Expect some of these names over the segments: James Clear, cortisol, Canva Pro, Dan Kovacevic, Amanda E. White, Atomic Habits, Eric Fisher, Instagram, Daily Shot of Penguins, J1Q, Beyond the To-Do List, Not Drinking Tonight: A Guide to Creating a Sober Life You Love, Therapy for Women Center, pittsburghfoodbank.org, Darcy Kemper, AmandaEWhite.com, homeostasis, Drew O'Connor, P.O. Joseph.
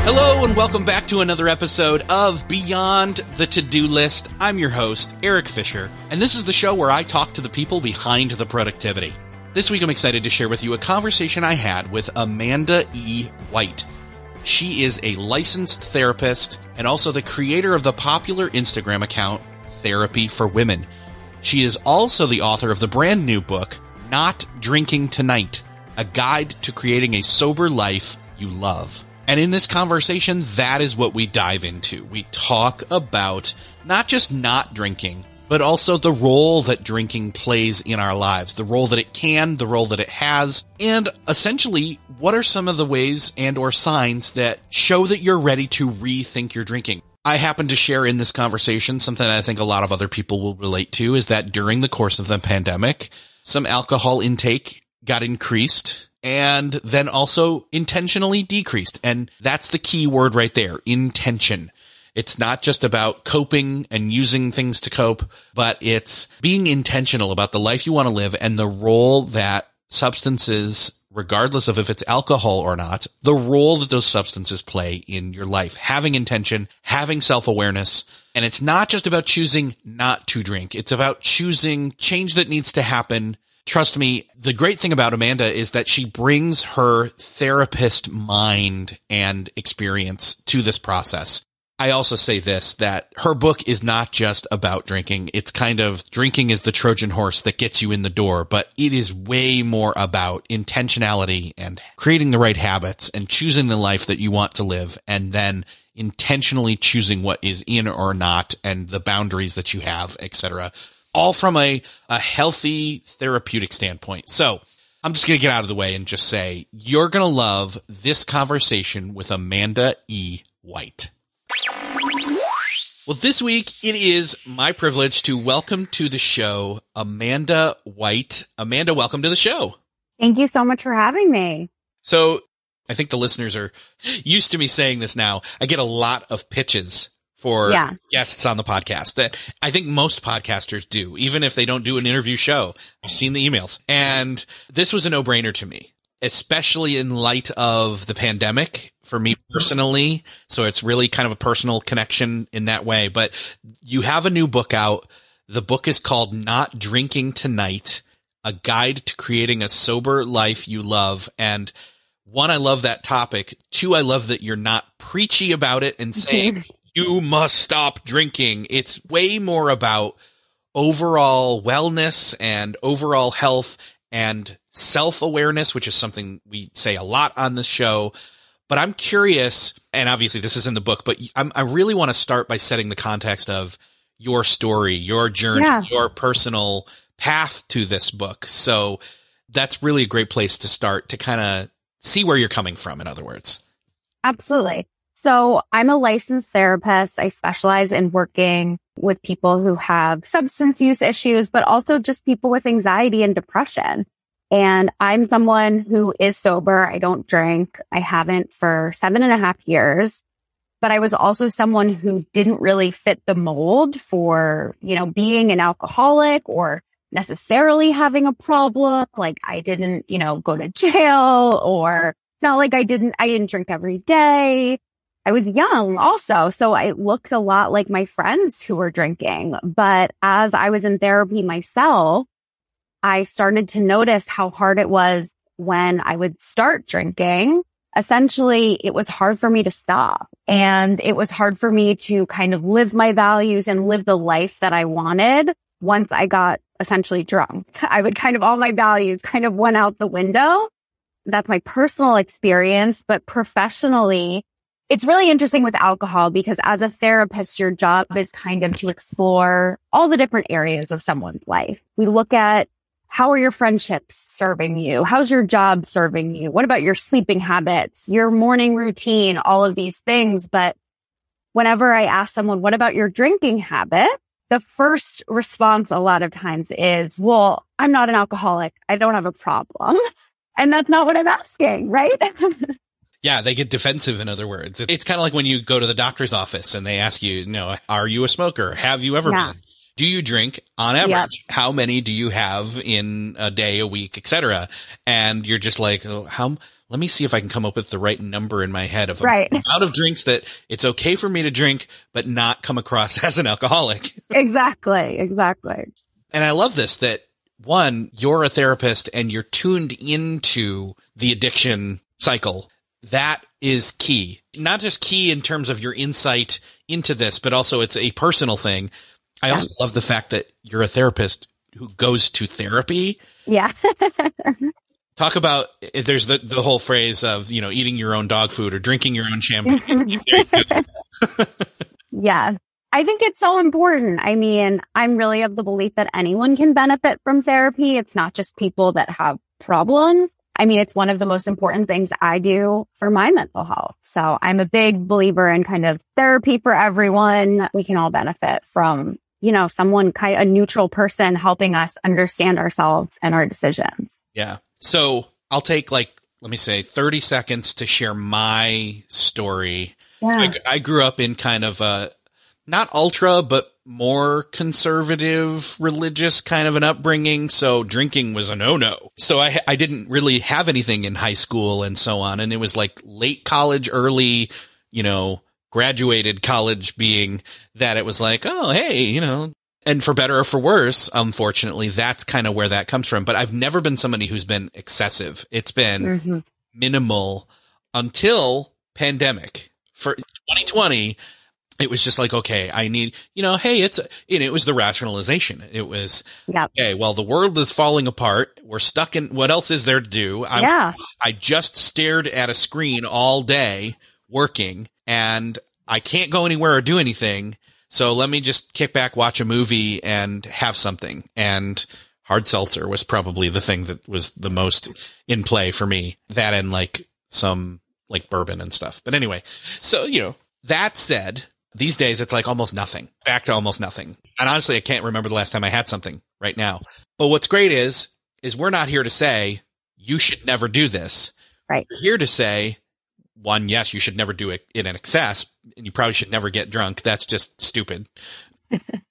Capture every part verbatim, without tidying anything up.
Hello and welcome back to another episode of Beyond the To-Do List. I'm your host, Eric Fisher, and this is the show where I talk to the people behind the productivity. This week, I'm excited to share with you a conversation I had with Amanda E. White. She is a licensed therapist and also the creator of the popular Instagram account, Therapy for Women. She is also the author of the brand new book, Not Drinking Tonight: A Guide to Creating a Sober Life You Love. And in this conversation, that is what we dive into. We talk about not just not drinking, but also the role that drinking plays in our lives, the role that it can, the role that it has, and essentially what are some of the ways and or signs that show that you're ready to rethink your drinking. I happen to share in this conversation something I think a lot of other people will relate to, is that during the course of the pandemic, some alcohol intake got increased and then also intentionally decreased. And that's the key word right there, intention. It's not just about coping and using things to cope, but it's being intentional about the life you want to live and the role that substances, regardless of if it's alcohol or not, the role that those substances play in your life. Having intention, having self-awareness. And it's not just about choosing not to drink. It's about choosing change that needs to happen. Trust me, the great thing about Amanda is that she brings her therapist mind and experience to this process. I also say this, that her book is not just about drinking. It's kind of drinking is the Trojan horse that gets you in the door, but it is way more about intentionality and creating the right habits and choosing the life that you want to live and then intentionally choosing what is in or not and the boundaries that you have, et cetera. All from a, a healthy therapeutic standpoint. So I'm just going to get out of the way and just say, you're going to love this conversation with Amanda E. White. Well, this week, it is my privilege to welcome to the show, Amanda White. Amanda, welcome to the show. Thank you so much for having me. So I think the listeners are used to me saying this now. I get a lot of pitches for yeah. guests on the podcast that I think most podcasters do, even if they don't do an interview show. I've seen the emails. And this was a no-brainer to me, especially in light of the pandemic for me personally. So it's really kind of a personal connection in that way. But you have a new book out. The book is called Not Drinking Tonight: A Guide to Creating a Sober Life You Love. And one, I love that topic. Two, I love that you're not preachy about it and saying you must stop drinking. It's way more about overall wellness and overall health and self-awareness, which is something we say a lot on this show. But I'm curious, and obviously this is in the book, but I'm, I really want to start by setting the context of your story, your journey, yeah. your personal path to this book. So that's really a great place to start to kind of see where you're coming from, in other words. Absolutely. So I'm a licensed therapist. I specialize in working with people who have substance use issues, but also just people with anxiety and depression. And I'm someone who is sober. I don't drink. I haven't for seven and a half years. But I was also someone who didn't really fit the mold for, you know, being an alcoholic or necessarily having a problem. Like I didn't, you know, go to jail, or it's not like I didn't, I didn't drink every day. I was young also, so I looked a lot like my friends who were drinking. But as I was in therapy myself, I started to notice how hard it was when I would start drinking. Essentially, it was hard for me to stop. And it was hard for me to kind of live my values and live the life that I wanted once I got essentially drunk. I would kind of, all my values kind of went out the window. that's my personal experience, but professionally, it's really interesting with alcohol because as a therapist, your job is kind of to explore all the different areas of someone's life. We look at how are your friendships serving you? How's your job serving you? What about your sleeping habits, your morning routine, all of these things. But whenever I ask someone, what about your drinking habit? The first response a lot of times is, well, I'm not an alcoholic. I don't have a problem. And that's not what I'm asking, right? Yeah, they get defensive, in other words. It's kind of like when you go to the doctor's office and they ask you, you know, are you a smoker? Have you ever yeah. been? Do you drink on average? Yep. How many do you have in a day, a week, et cetera? And you're just like, oh, how? Let me see if I can come up with the right number in my head of right. the amount of drinks that it's okay for me to drink, but not come across as an alcoholic. Exactly, exactly. And I love this, that one, you're a therapist and you're tuned into the addiction cycle. That is key, not just key in terms of your insight into this, but also it's a personal thing. I also love the fact that you're a therapist who goes to therapy. Yeah. Talk about, there's the, the whole phrase of, you know, eating your own dog food or drinking your own champagne. Yeah. I think it's so important. I mean, I'm really of the belief that anyone can benefit from therapy. It's not just people that have problems. I mean, it's one of the most important things I do for my mental health. So I'm a big believer in kind of therapy for everyone. We can all benefit from, you know, someone, kind of a neutral person helping us understand ourselves and our decisions. Yeah. So I'll take like, let me say thirty seconds to share my story. Yeah. I, I grew up in kind of a, not ultra, but more conservative, religious kind of an upbringing. So drinking was a no-no. So I, I didn't really have anything in high school and so on. And it was like late college, early, you know, graduated college being that it was like, oh, hey, you know, and for better or for worse, unfortunately, that's kind of where that comes from. But I've never been somebody who's been excessive. It's been mm-hmm. minimal until pandemic for twenty twenty. It was just like, okay, I need, you know, hey, it's, and it was the rationalization. It was, yep. okay, well, the world is falling apart. We're stuck in, what else is there to do? I, yeah. I just stared at a screen all day working and I can't go anywhere or do anything. So let me just kick back, watch a movie and have something. And hard seltzer was probably the thing that was the most in play for me. That and like some like bourbon and stuff. But anyway, so, you know, that said, these days, it's like almost nothing, back to almost nothing. And honestly, I can't remember the last time I had something right now. But what's great is, is we're not here to say, you should never do this. Right. We're here to say, one, yes, you should never do it in excess, and you probably should never get drunk. That's just stupid.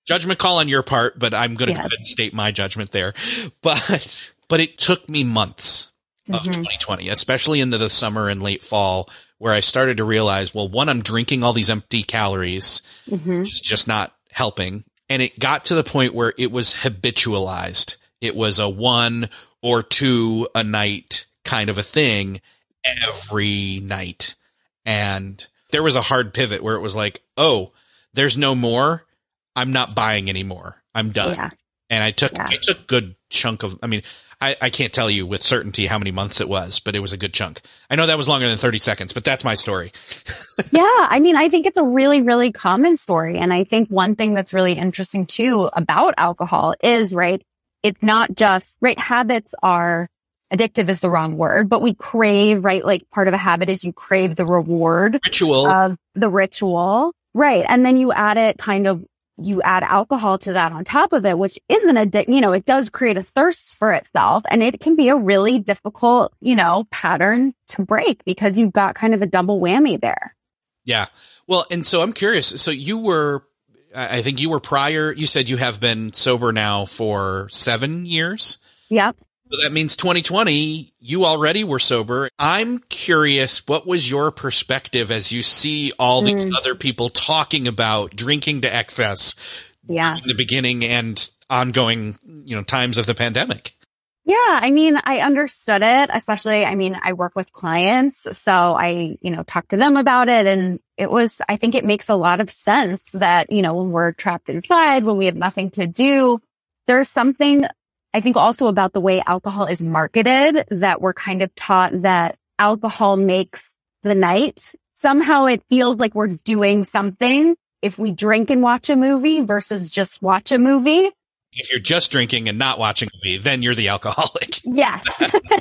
Judgment call on your part, but I'm going to yeah. state my judgment there. But, but it took me months of mm-hmm. twenty twenty, especially into the summer and late fall, where I started to realize, well, one, I'm drinking all these empty calories. Mm-hmm. It's just not helping. And it got to the point where it was habitualized. It was a one or two a night kind of a thing every night. And there was a hard pivot where it was like, oh, there's no more. I'm not buying anymore. I'm done. Yeah. And I took, yeah. I took a good chunk of, I mean, I, I can't tell you with certainty how many months it was, but it was a good chunk. I know that was longer than thirty seconds, but that's my story. Yeah. I mean, I think it's a really, really common story. And I think one thing that's really interesting too about alcohol is, right, it's not just, right, habits are, addictive is the wrong word, but we crave, right, like part of a habit is you crave the reward. Ritual. Of the ritual. Right. And then you add it kind of, you add alcohol to that on top of it, which is an addict, you know, it does create a thirst for itself. And it can be a really difficult, you know, pattern to break because you've got kind of a double whammy there. Yeah. Well, and so I'm curious. So you were, I think you were prior, you said you have been sober now for seven years. Yep. So that means twenty twenty, you already were sober. I'm curious, what was your perspective as you see all the mm. other people talking about drinking to excess yeah. in the beginning and ongoing, you know, times of the pandemic? Yeah. I mean, I understood it, especially, I mean, I work with clients, so I, you know, talk to them about it. And it was, I think it makes a lot of sense that, you know, when we're trapped inside, when we have nothing to do, there's something I think also about the way alcohol is marketed, that we're kind of taught that alcohol makes the night. Somehow it feels like we're doing something if we drink and watch a movie versus just watch a movie. If you're just drinking and not watching a movie, then you're the alcoholic. Yes,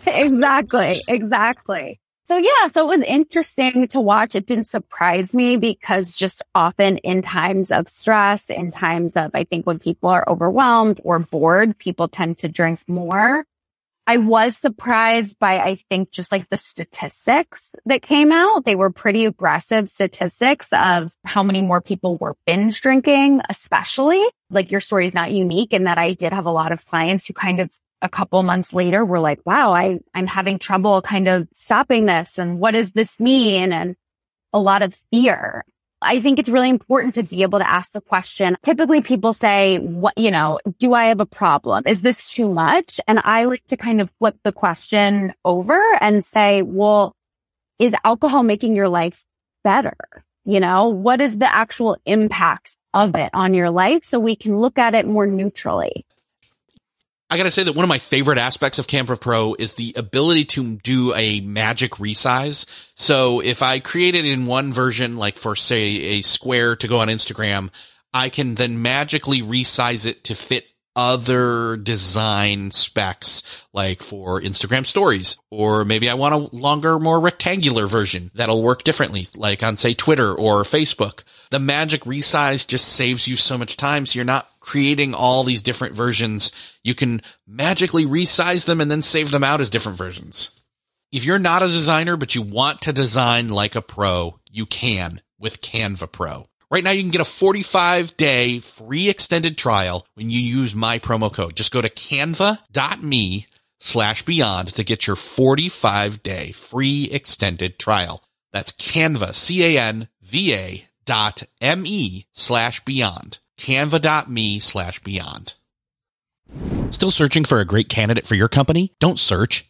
exactly. Exactly. So yeah, so it was interesting to watch. It didn't surprise me because just often in times of stress, in times of, I think when people are overwhelmed or bored, people tend to drink more. I was surprised by, I think, just like the statistics that came out. They were pretty aggressive statistics of how many more people were binge drinking, especially. Like, your story is not unique in that I did have a lot of clients who kind of a couple months later were like, wow, I, I'm having trouble kind of stopping this. And what does this mean? And a lot of fear. I think it's really important to be able to ask the question. Typically people say, what, you know, do I have a problem? Is this too much? And I like to kind of flip the question over and say, well, is alcohol making your life better? You know, what is the actual impact of it on your life? So we can look at it more neutrally. I got to say that one of my favorite aspects of Canva Pro is the ability to do a magic resize. So if I create it in one version, like for, say, a square to go on Instagram, I can then magically resize it to fit other design specs, like for Instagram stories, or maybe I want a longer, more rectangular version that'll work differently, like on, say, Twitter or Facebook. The magic resize just saves you so much time. So you're not creating all these different versions. You can magically resize them and then save them out as different versions. If you're not a designer, but you want to design like a pro, you can with Canva Pro. Right now, you can get a forty-five day free extended trial when you use my promo code. Just go to canva.me slash beyond to get your forty-five day free extended trial. That's Canva, C A N V A dot M-E slash beyond. Canva.me slash beyond. Still searching for a great candidate for your company? Don't search,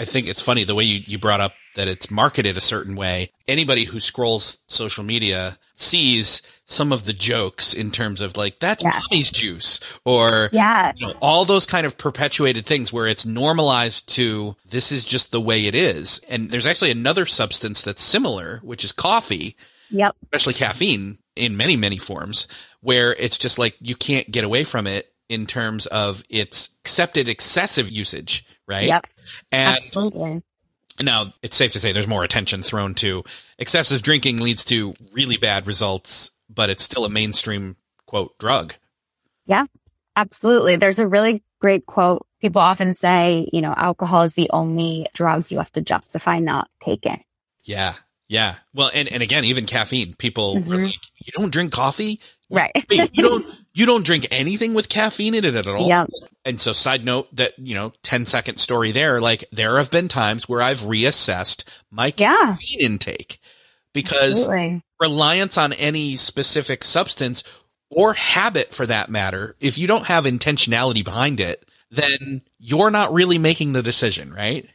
I think it's funny the way you, you brought up that it's marketed a certain way. Anybody who scrolls social media sees some of the jokes in terms of like, that's yeah. mommy's juice or yeah. you know, all those kind of perpetuated things where it's normalized to this is just the way it is. And there's actually another substance that's similar, which is coffee, yep. especially caffeine in many, many forms, where it's just like you can't get away from it in terms of its accepted excessive usage. Right. Yep. And absolutely. Now it's safe to say there's more attention thrown to excessive drinking leads to really bad results but it's still a mainstream, quote, drug. Yeah, absolutely. There's a really great quote. People often say, you know, alcohol is the only drug you have to justify not taking. Yeah. Yeah. Well, and, and again, even caffeine, people mm-hmm. were like, you don't drink coffee? Right. Wait, you don't, you don't drink anything with caffeine in it at all. Yep. And so side note that, you know, ten second story there, like there have been times where I've reassessed my caffeine yeah. intake because Absolutely. reliance on any specific substance or habit for that matter, if you don't have intentionality behind it, then you're not really making the decision, right?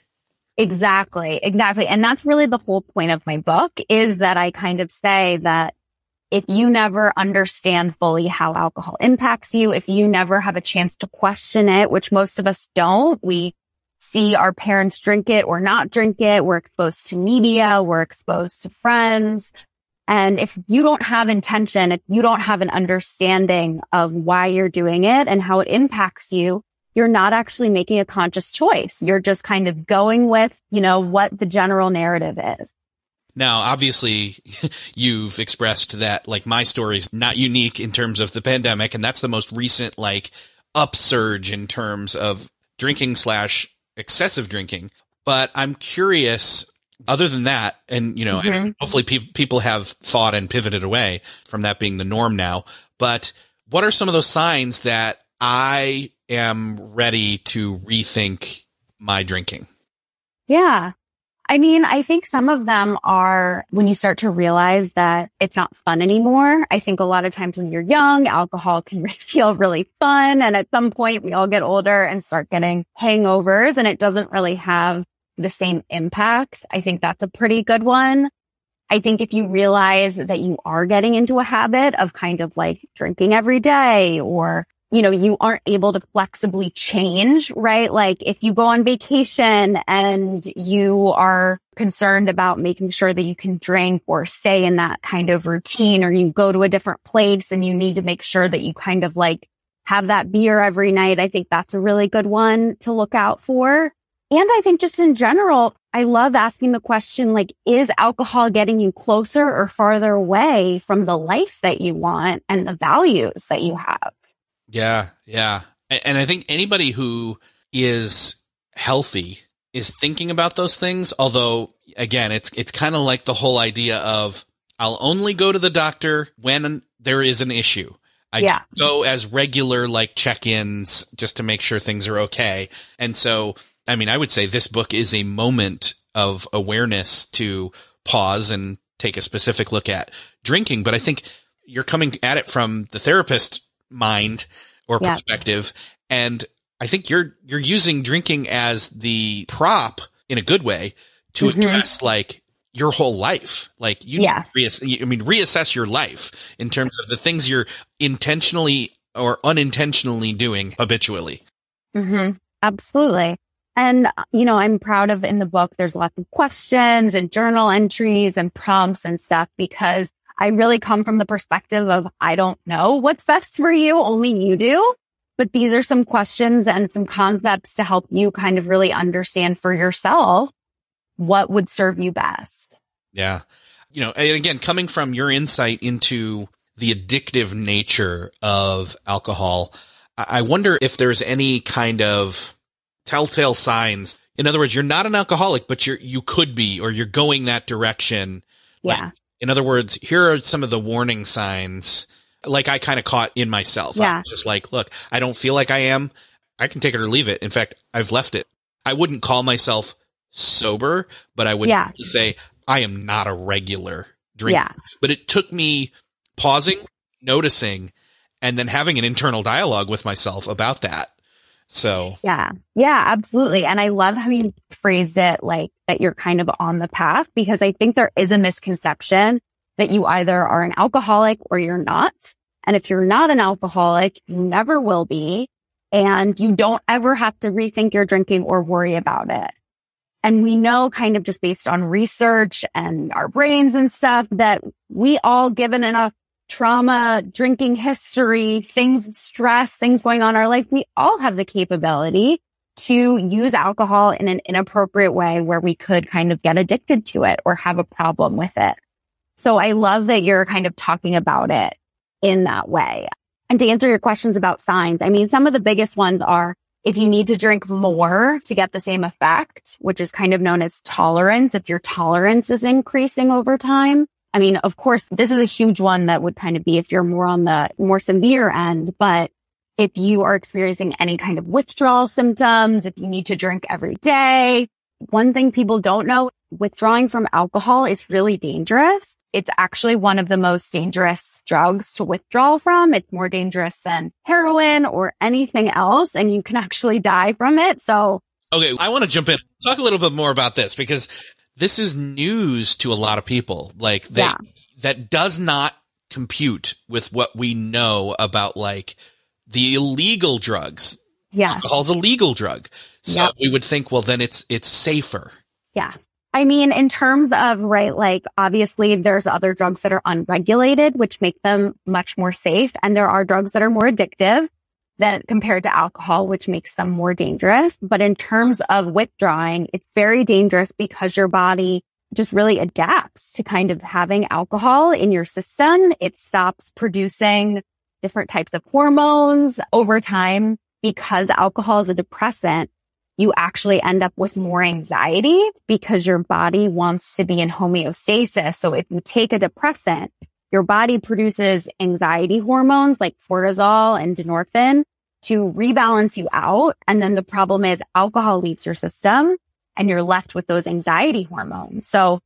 Exactly. Exactly. And that's really the whole point of my book is that I kind of say that if you never understand fully how alcohol impacts you, if you never have a chance to question it, which most of us don't, we see our parents drink it or not drink it. We're exposed to media. We're exposed to friends. And if you don't have intention, if you don't have an understanding of why you're doing it and how it impacts you, you're not actually making a conscious choice. You're just kind of going with, you know, what the general narrative is. Now, obviously, you've expressed that, like, my story's not unique in terms of the pandemic, and that's the most recent, like, upsurge in terms of drinking slash excessive drinking. But I'm curious, other than that, and, you know, mm-hmm. and hopefully pe- people have thought and pivoted away from that being the norm now, but what are some of those signs that I am ready to rethink my drinking? Yeah. I mean, I think some of them are when you start to realize that it's not fun anymore. I think a lot of times when you're young, alcohol can feel really fun. And at some point we all get older and start getting hangovers and it doesn't really have the same impact. I think that's a pretty good one. I think if you realize that you are getting into a habit of kind of like drinking every day or you know, you aren't able to flexibly change, right? Like if you go on vacation and you are concerned about making sure that you can drink or stay in that kind of routine, or you go to a different place and you need to make sure that you kind of like have that beer every night. I think that's a really good one to look out for. And I think just in general, I love asking the question, like, is alcohol getting you closer or farther away from the life that you want and the values that you have? Yeah. Yeah. And I think anybody who is healthy is thinking about those things. Although again, it's, it's kind of like the whole idea of I'll only go to the doctor when there is an issue. I yeah. go as regular, like check-ins just to make sure things are okay. And so, I mean, I would say this book is a moment of awareness to pause and take a specific look at drinking. But I think you're coming at it from the therapist mind or perspective. Yeah. And I think you're, you're using drinking as the prop in a good way to mm-hmm. address like your whole life. Like you, yeah. reass- I mean, reassess your life in terms of the things you're intentionally or unintentionally doing habitually. Mm-hmm. Absolutely. And, you know, I'm proud of in the book, there's lots of questions and journal entries and prompts and stuff because I really come from the perspective of, I don't know what's best for you, only you do. But these are some questions and some concepts to help you kind of really understand for yourself what would serve you best. Yeah. You know, and again, coming from your insight into the addictive nature of alcohol, I wonder if there's any kind of telltale signs. In other words, you're not an alcoholic, but you're, you could be, or you're going that direction. Yeah. Like, in other words, here are some of the warning signs, like I kind of caught in myself. Yeah. I'm just like, look, I don't feel like I am. I can take it or leave it. In fact, I've left it. I wouldn't call myself sober, but I would yeah. say I am not a regular drinker. Yeah. But it took me pausing, noticing, and then having an internal dialogue with myself about that. So yeah, yeah, absolutely. And I love how you phrased it like that you're kind of on the path, because I think there is a misconception that you either are an alcoholic or you're not. And if you're not an alcoholic, you never will be. And you don't ever have to rethink your drinking or worry about it. And we know kind of just based on research and our brains and stuff that we all, given enough trauma, drinking history, things, stress, things going on in our life, we all have the capability to use alcohol in an inappropriate way where we could kind of get addicted to it or have a problem with it. So I love that you're kind of talking about it in that way. And to answer your questions about signs, I mean, some of the biggest ones are if you need to drink more to get the same effect, which is kind of known as tolerance, if your tolerance is increasing over time. I mean, of course, this is a huge one that would kind of be if you're more on the more severe end, but if you are experiencing any kind of withdrawal symptoms, if you need to drink every day, one thing people don't know, withdrawing from alcohol is really dangerous. It's actually one of the most dangerous drugs to withdraw from. It's more dangerous than heroin or anything else, and you can actually die from it. So, okay, I want to jump in. Talk a little bit more about this because this is news to a lot of people. Like they, yeah. that does not compute with what we know about like the illegal drugs. Yeah. Alcohol's a legal drug. So yeah. we would think, well, then it's it's safer. Yeah. I mean, in terms of, right, like, obviously, there's other drugs that are unregulated, which make them much more safe. And there are drugs that are more addictive than compared to alcohol, which makes them more dangerous. But in terms of withdrawing, it's very dangerous because your body just really adapts to kind of having alcohol in your system. It stops producing different types of hormones over time because alcohol is a depressant. You actually end up with more anxiety because your body wants to be in homeostasis. So if you take a depressant, your body produces anxiety hormones like cortisol and endorphin to rebalance you out. And then the problem is alcohol leaves your system and you're left with those anxiety hormones. So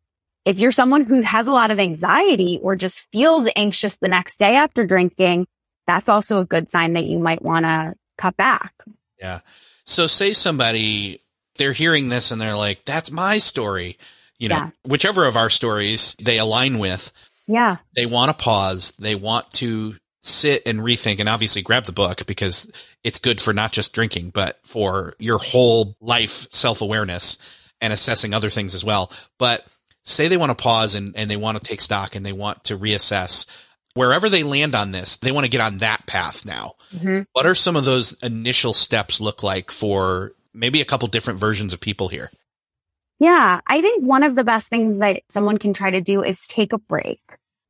if you're someone who has a lot of anxiety or just feels anxious the next day after drinking, that's also a good sign that you might want to cut back. Yeah. So say somebody, they're hearing this and they're like, that's my story, you know, yeah. whichever of our stories they align with. Yeah. They want to pause. They want to sit and rethink and obviously grab the book because it's good for not just drinking, but for your whole life self-awareness and assessing other things as well. But say they want to pause and, and they want to take stock and they want to reassess. Wherever they land on this, they want to get on that path now. Mm-hmm. What are some of those initial steps look like for maybe a couple different versions of people here? Yeah, I think one of the best things that someone can try to do is take a break.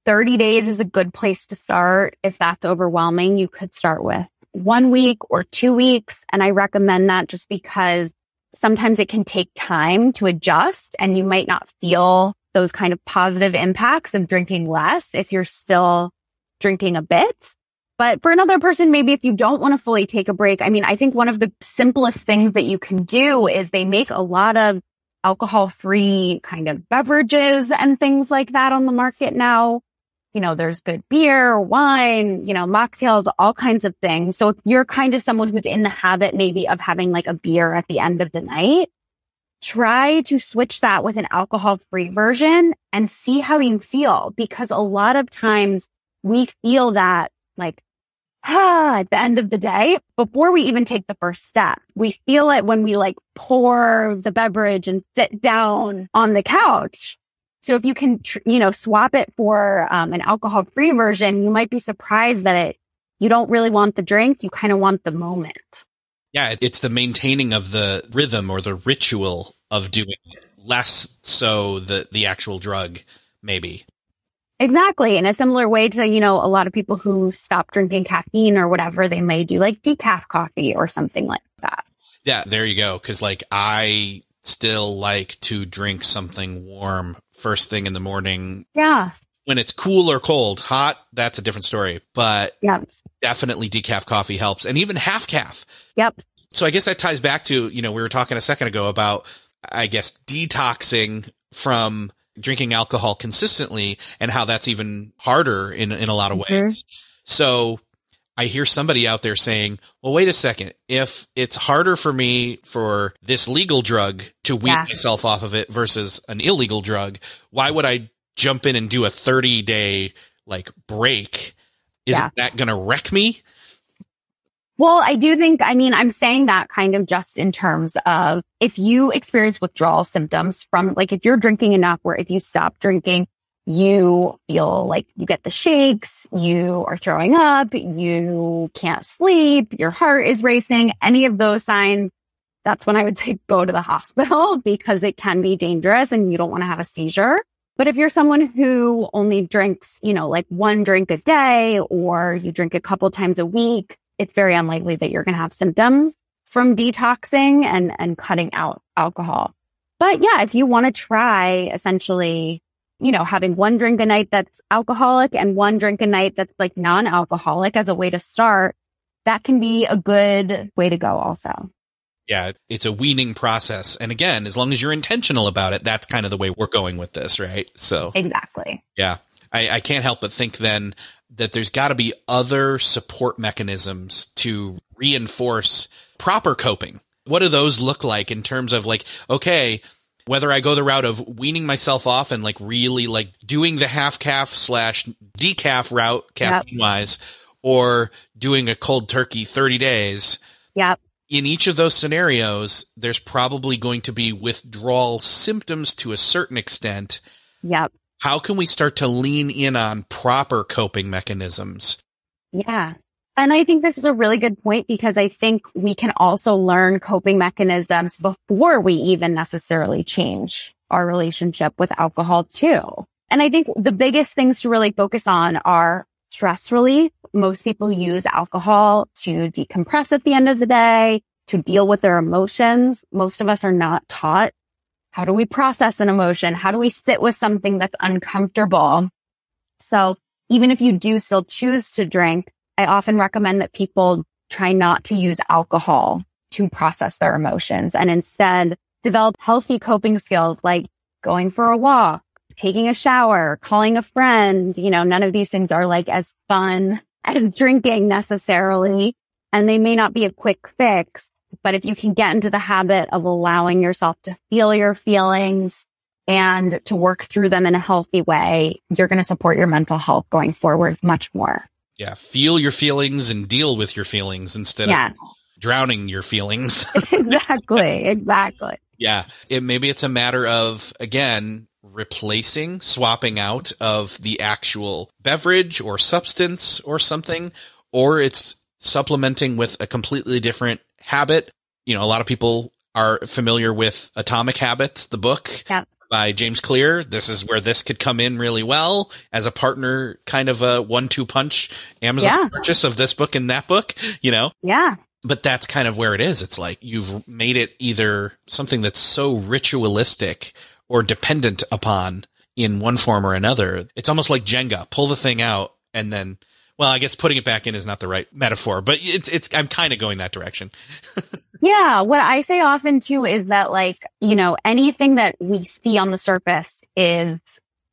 thirty days is a good place to start. If that's overwhelming, you could start with one week or two weeks. And I recommend that just because sometimes it can take time to adjust and you might not feel those kind of positive impacts of drinking less if you're still drinking a bit. But for another person, maybe if you don't want to fully take a break, I mean, I think one of the simplest things that you can do is they make a lot of alcohol-free kind of beverages and things like that on the market now. You know, there's good beer, wine, you know, mocktails, all kinds of things. So if you're kind of someone who's in the habit maybe of having like a beer at the end of the night, try to switch that with an alcohol-free version and see how you feel, because a lot of times we feel that like, ah, at the end of the day, before we even take the first step. We feel it when we like pour the beverage and sit down on the couch. So if you can, tr- you know, swap it for um, an alcohol-free version, you might be surprised that it you don't really want the drink. You kind of want the moment. Yeah, it's the maintaining of the rhythm or the ritual of doing it, less so the, the actual drug, maybe. Exactly. In a similar way to, you know, a lot of people who stop drinking caffeine or whatever, they may do like decaf coffee or something like that. Yeah, there you go. Because like I still like to drink something warm first thing in the morning. Yeah. When it's cool or cold, hot, that's a different story. But yeah. Definitely decaf coffee helps, and even half calf. Yep. So I guess that ties back to, you know, we were talking a second ago about, I guess, detoxing from drinking alcohol consistently and how that's even harder in, in a lot of ways. Mm-hmm. So I hear somebody out there saying, well, wait a second. If it's harder for me for this legal drug to wean yeah. myself off of it versus an illegal drug, why would I jump in and do a thirty day like break? Isn't yeah. that going to wreck me? Well, I do think, I mean, I'm saying that kind of just in terms of if you experience withdrawal symptoms from like, if you're drinking enough where if you stop drinking, you feel like you get the shakes, you are throwing up, you can't sleep, your heart is racing, any of those signs, that's when I would say go to the hospital because it can be dangerous and you don't want to have a seizure. But if you're someone who only drinks, you know, like one drink a day, or you drink a couple times a week, it's very unlikely that you're going to have symptoms from detoxing and, and cutting out alcohol. But yeah, if you want to try essentially, you know, having one drink a night that's alcoholic and one drink a night that's like non-alcoholic as a way to start, that can be a good way to go also. Yeah, it's a weaning process. And again, as long as you're intentional about it, that's kind of the way we're going with this, right? So exactly. Yeah. I, I can't help but think then that there's got to be other support mechanisms to reinforce proper coping. What do those look like in terms of like, okay, whether I go the route of weaning myself off and like really like doing the half calf slash decaf route caffeine wise, yep, or doing a cold turkey thirty days. Yep. In each of those scenarios, there's probably going to be withdrawal symptoms to a certain extent. Yep. How can we start to lean in on proper coping mechanisms? Yeah. And I think this is a really good point, because I think we can also learn coping mechanisms before we even necessarily change our relationship with alcohol too. And I think the biggest things to really focus on are stress relief. Most people use alcohol to decompress at the end of the day, to deal with their emotions. Most of us are not taught, how do we process an emotion? How do we sit with something that's uncomfortable? So even if you do still choose to drink, I often recommend that people try not to use alcohol to process their emotions, and instead develop healthy coping skills like going for a walk, taking a shower, calling a friend. You know, none of these things are like as fun as drinking necessarily, and they may not be a quick fix, but if you can get into the habit of allowing yourself to feel your feelings and to work through them in a healthy way, you're going to support your mental health going forward much more. Yeah. Feel your feelings and deal with your feelings instead yeah. of drowning your feelings. Exactly. Exactly. Yeah. It, maybe it's a matter of, again, replacing, swapping out of the actual beverage or substance or something, or it's supplementing with a completely different habit. You know, a lot of people are familiar with Atomic Habits, the book yeah. by James Clear. This is where this could come in really well as a partner, kind of a one-two punch Amazon yeah. purchase of this book and that book, you know? Yeah. But that's kind of where it is. It's like you've made it either something that's so ritualistic or dependent upon in one form or another. It's almost like Jenga, pull the thing out and then, well, I guess putting it back in is not the right metaphor, but it's, it's, I'm kind of going that direction. Yeah. What I say often too is that, like, you know, anything that we see on the surface is,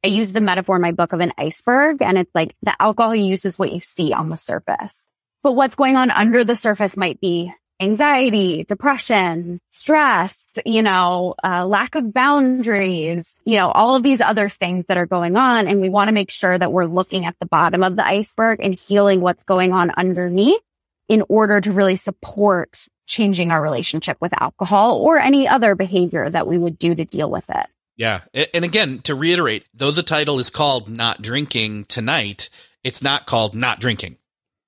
I use the metaphor in my book of an iceberg, and it's like the alcohol use is what you see on the surface, but what's going on under the surface might be anxiety, depression, stress, you know, uh, lack of boundaries, you know, all of these other things that are going on. And we want to make sure that we're looking at the bottom of the iceberg and healing what's going on underneath in order to really support changing our relationship with alcohol or any other behavior that we would do to deal with it. Yeah. And again, to reiterate, though the title is called Not Drinking Tonight, it's not called Not Drinking.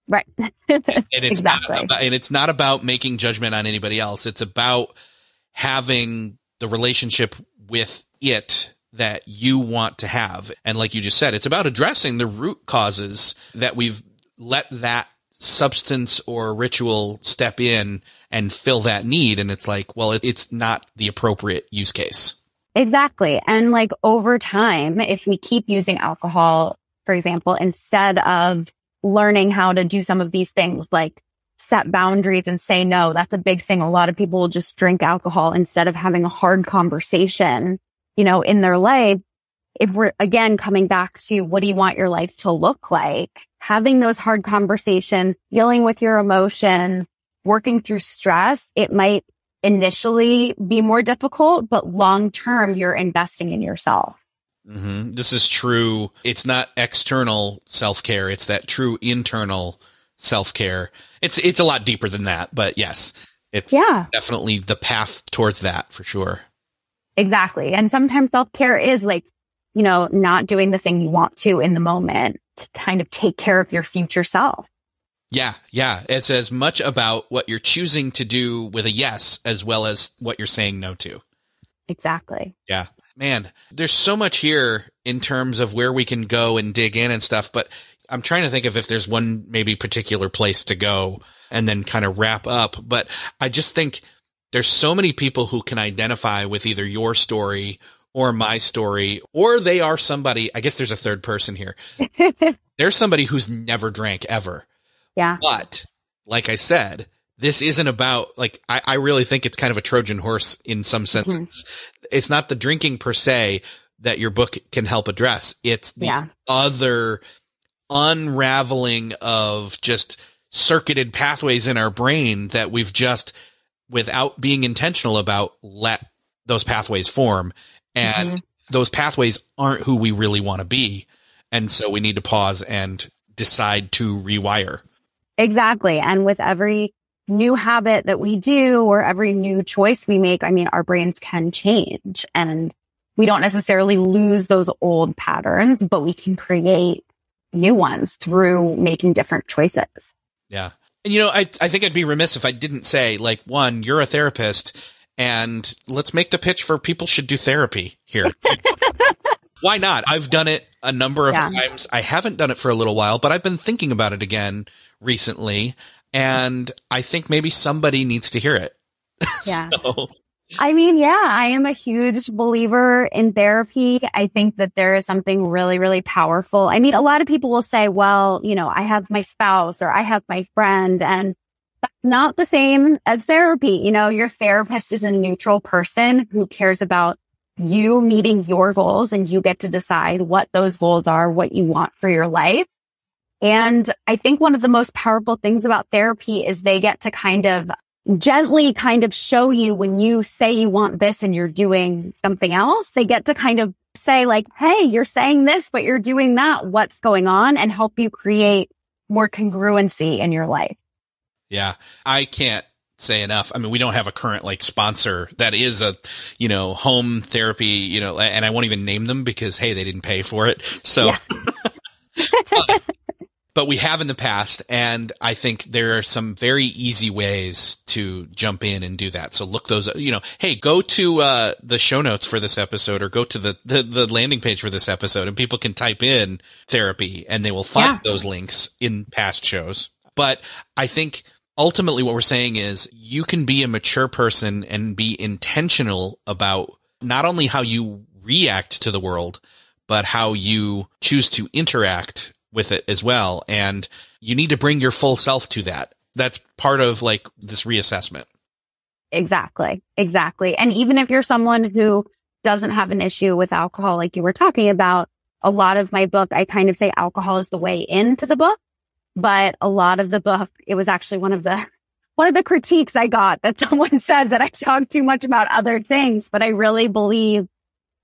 Right. and, and, it's exactly. not about, and it's not about making judgment on anybody else. It's about having the relationship with it that you want to have. And like you just said, it's about addressing the root causes that we've let that substance or ritual step in and fill that need. And it's like, well, it, it's not the appropriate use case. Exactly. And like over time, if we keep using alcohol, for example, instead of learning how to do some of these things like set boundaries and say no, that's a big thing. A lot of people will just drink alcohol instead of having a hard conversation, you know, in their life. If we're, again, coming back to what do you want your life to look like, having those hard conversations, dealing with your emotion, working through stress, it might initially be more difficult, but long term, you're investing in yourself. Mm-hmm. This is true. It's not external self-care. It's that true internal self-care. It's it's a lot deeper than that, but yes, it's yeah. definitely the path towards that for sure. Exactly. And sometimes self-care is like, you know, not doing the thing you want to in the moment to kind of take care of your future self. Yeah. Yeah. It's as much about what you're choosing to do with a yes, as well as what you're saying no to. Exactly. Yeah. man, there's so much here in terms of where we can go and dig in and stuff, but I'm trying to think of if there's one maybe particular place to go and then kind of wrap up. But I just think there's so many people who can identify with either your story or my story, or they are somebody, I guess there's a third person here. There's somebody who's never drank ever. Yeah. But like I said, this isn't about, like, I, I really think it's kind of a Trojan horse in some senses. Mm-hmm. It's not the drinking per se that your book can help address. It's the yeah. other unraveling of just circuited pathways in our brain that we've just, without being intentional about, let those pathways form. And mm-hmm. those pathways aren't who we really want to be. And so we need to pause and decide to rewire. Exactly. And with every new habit that we do or every new choice we make, I mean, our brains can change and we don't necessarily lose those old patterns, but we can create new ones through making different choices. Yeah. And, you know, I, I think I'd be remiss if I didn't say, like, one, you're a therapist. And let's make the pitch for people should do therapy here. Why not? I've done it a number of yeah. times. I haven't done it for a little while, but I've been thinking about it again recently. And I think maybe somebody needs to hear it. Yeah. so. I mean, yeah, I am a huge believer in therapy. I think that there is something really, really powerful. I mean, a lot of people will say, well, you know, I have my spouse or I have my friend, and not the same as therapy. You know, your therapist is a neutral person who cares about you meeting your goals, and you get to decide what those goals are, what you want for your life. And I think one of the most powerful things about therapy is they get to kind of gently kind of show you when you say you want this and you're doing something else. They get to kind of say, like, hey, you're saying this, but you're doing that. What's going on? And help you create more congruency in your life. Yeah, I can't say enough. I mean, we don't have a current, like, sponsor that is a, you know, home therapy, you know, and I won't even name them because, hey, they didn't pay for it. So, yeah. but, but we have in the past. And I think there are some very easy ways to jump in and do that. So look those, you know, hey, go to uh, the show notes for this episode, or go to the, the, the landing page for this episode, and people can type in therapy and they will find yeah. those links in past shows. But I think ultimately what we're saying is you can be a mature person and be intentional about not only how you react to the world, but how you choose to interact with it as well. And you need to bring your full self to that. That's part of, like, this reassessment. Exactly. Exactly. And even if you're someone who doesn't have an issue with alcohol, like you were talking about, a lot of my book, I kind of say alcohol is the way into the book. But a lot of the book, it was actually one of the, one of the critiques I got, that someone said that I talk too much about other things, but I really believe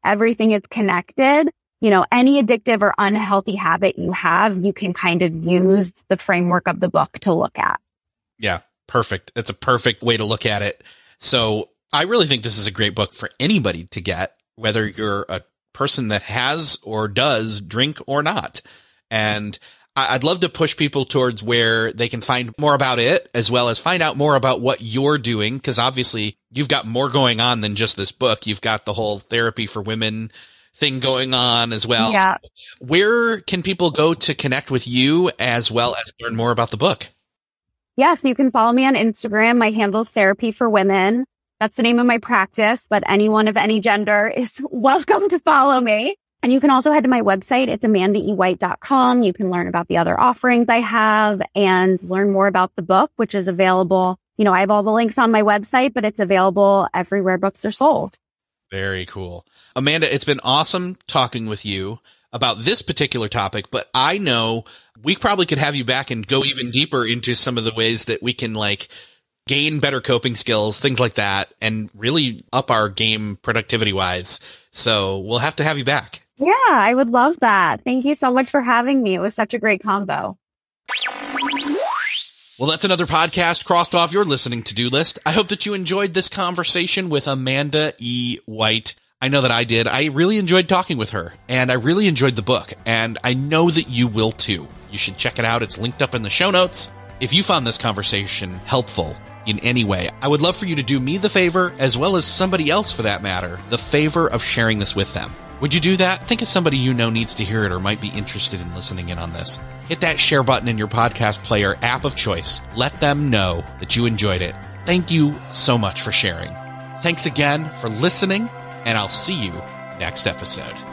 everything is connected. You know, any addictive or unhealthy habit you have, you can kind of use the framework of the book to look at. Yeah. Perfect. That's a perfect way to look at it. So I really think this is a great book for anybody to get, whether you're a person that has or does drink or not. And I'd love to push people towards where they can find more about it, as well as find out more about what you're doing, because obviously you've got more going on than just this book. You've got the whole Therapy for Women thing going on as well. Yeah. Where can people go to connect with you, as well as learn more about the book? Yes, yeah, so you can follow me on Instagram. My handle is Therapy for Women. That's the name of my practice, but anyone of any gender is welcome to follow me. And you can also head to my website. It's Amanda E White dot com. You can learn about the other offerings I have and learn more about the book, which is available. You know, I have all the links on my website, but it's available everywhere books are sold. Very cool. Amanda, it's been awesome talking with you about this particular topic, but I know we probably could have you back and go even deeper into some of the ways that we can, like, gain better coping skills, things like that, and really up our game productivity wise. So we'll have to have you back. Yeah, I would love that. Thank you so much for having me. It was such a great combo. Well, that's another podcast crossed off your listening to-do list. I hope that you enjoyed this conversation with Amanda E. White. I know that I did. I really enjoyed talking with her, and I really enjoyed the book, and I know that you will too. You should check it out. It's linked up in the show notes. If you found this conversation helpful, in any way. I would love for you to do me the favor, as well as somebody else for that matter, the favor of sharing this with them. Would you do that? Think of somebody you know needs to hear it or might be interested in listening in on this. Hit that share button in your podcast player app of choice. Let them know that you enjoyed it. Thank you so much for sharing. Thanks again for listening, and I'll see you next episode.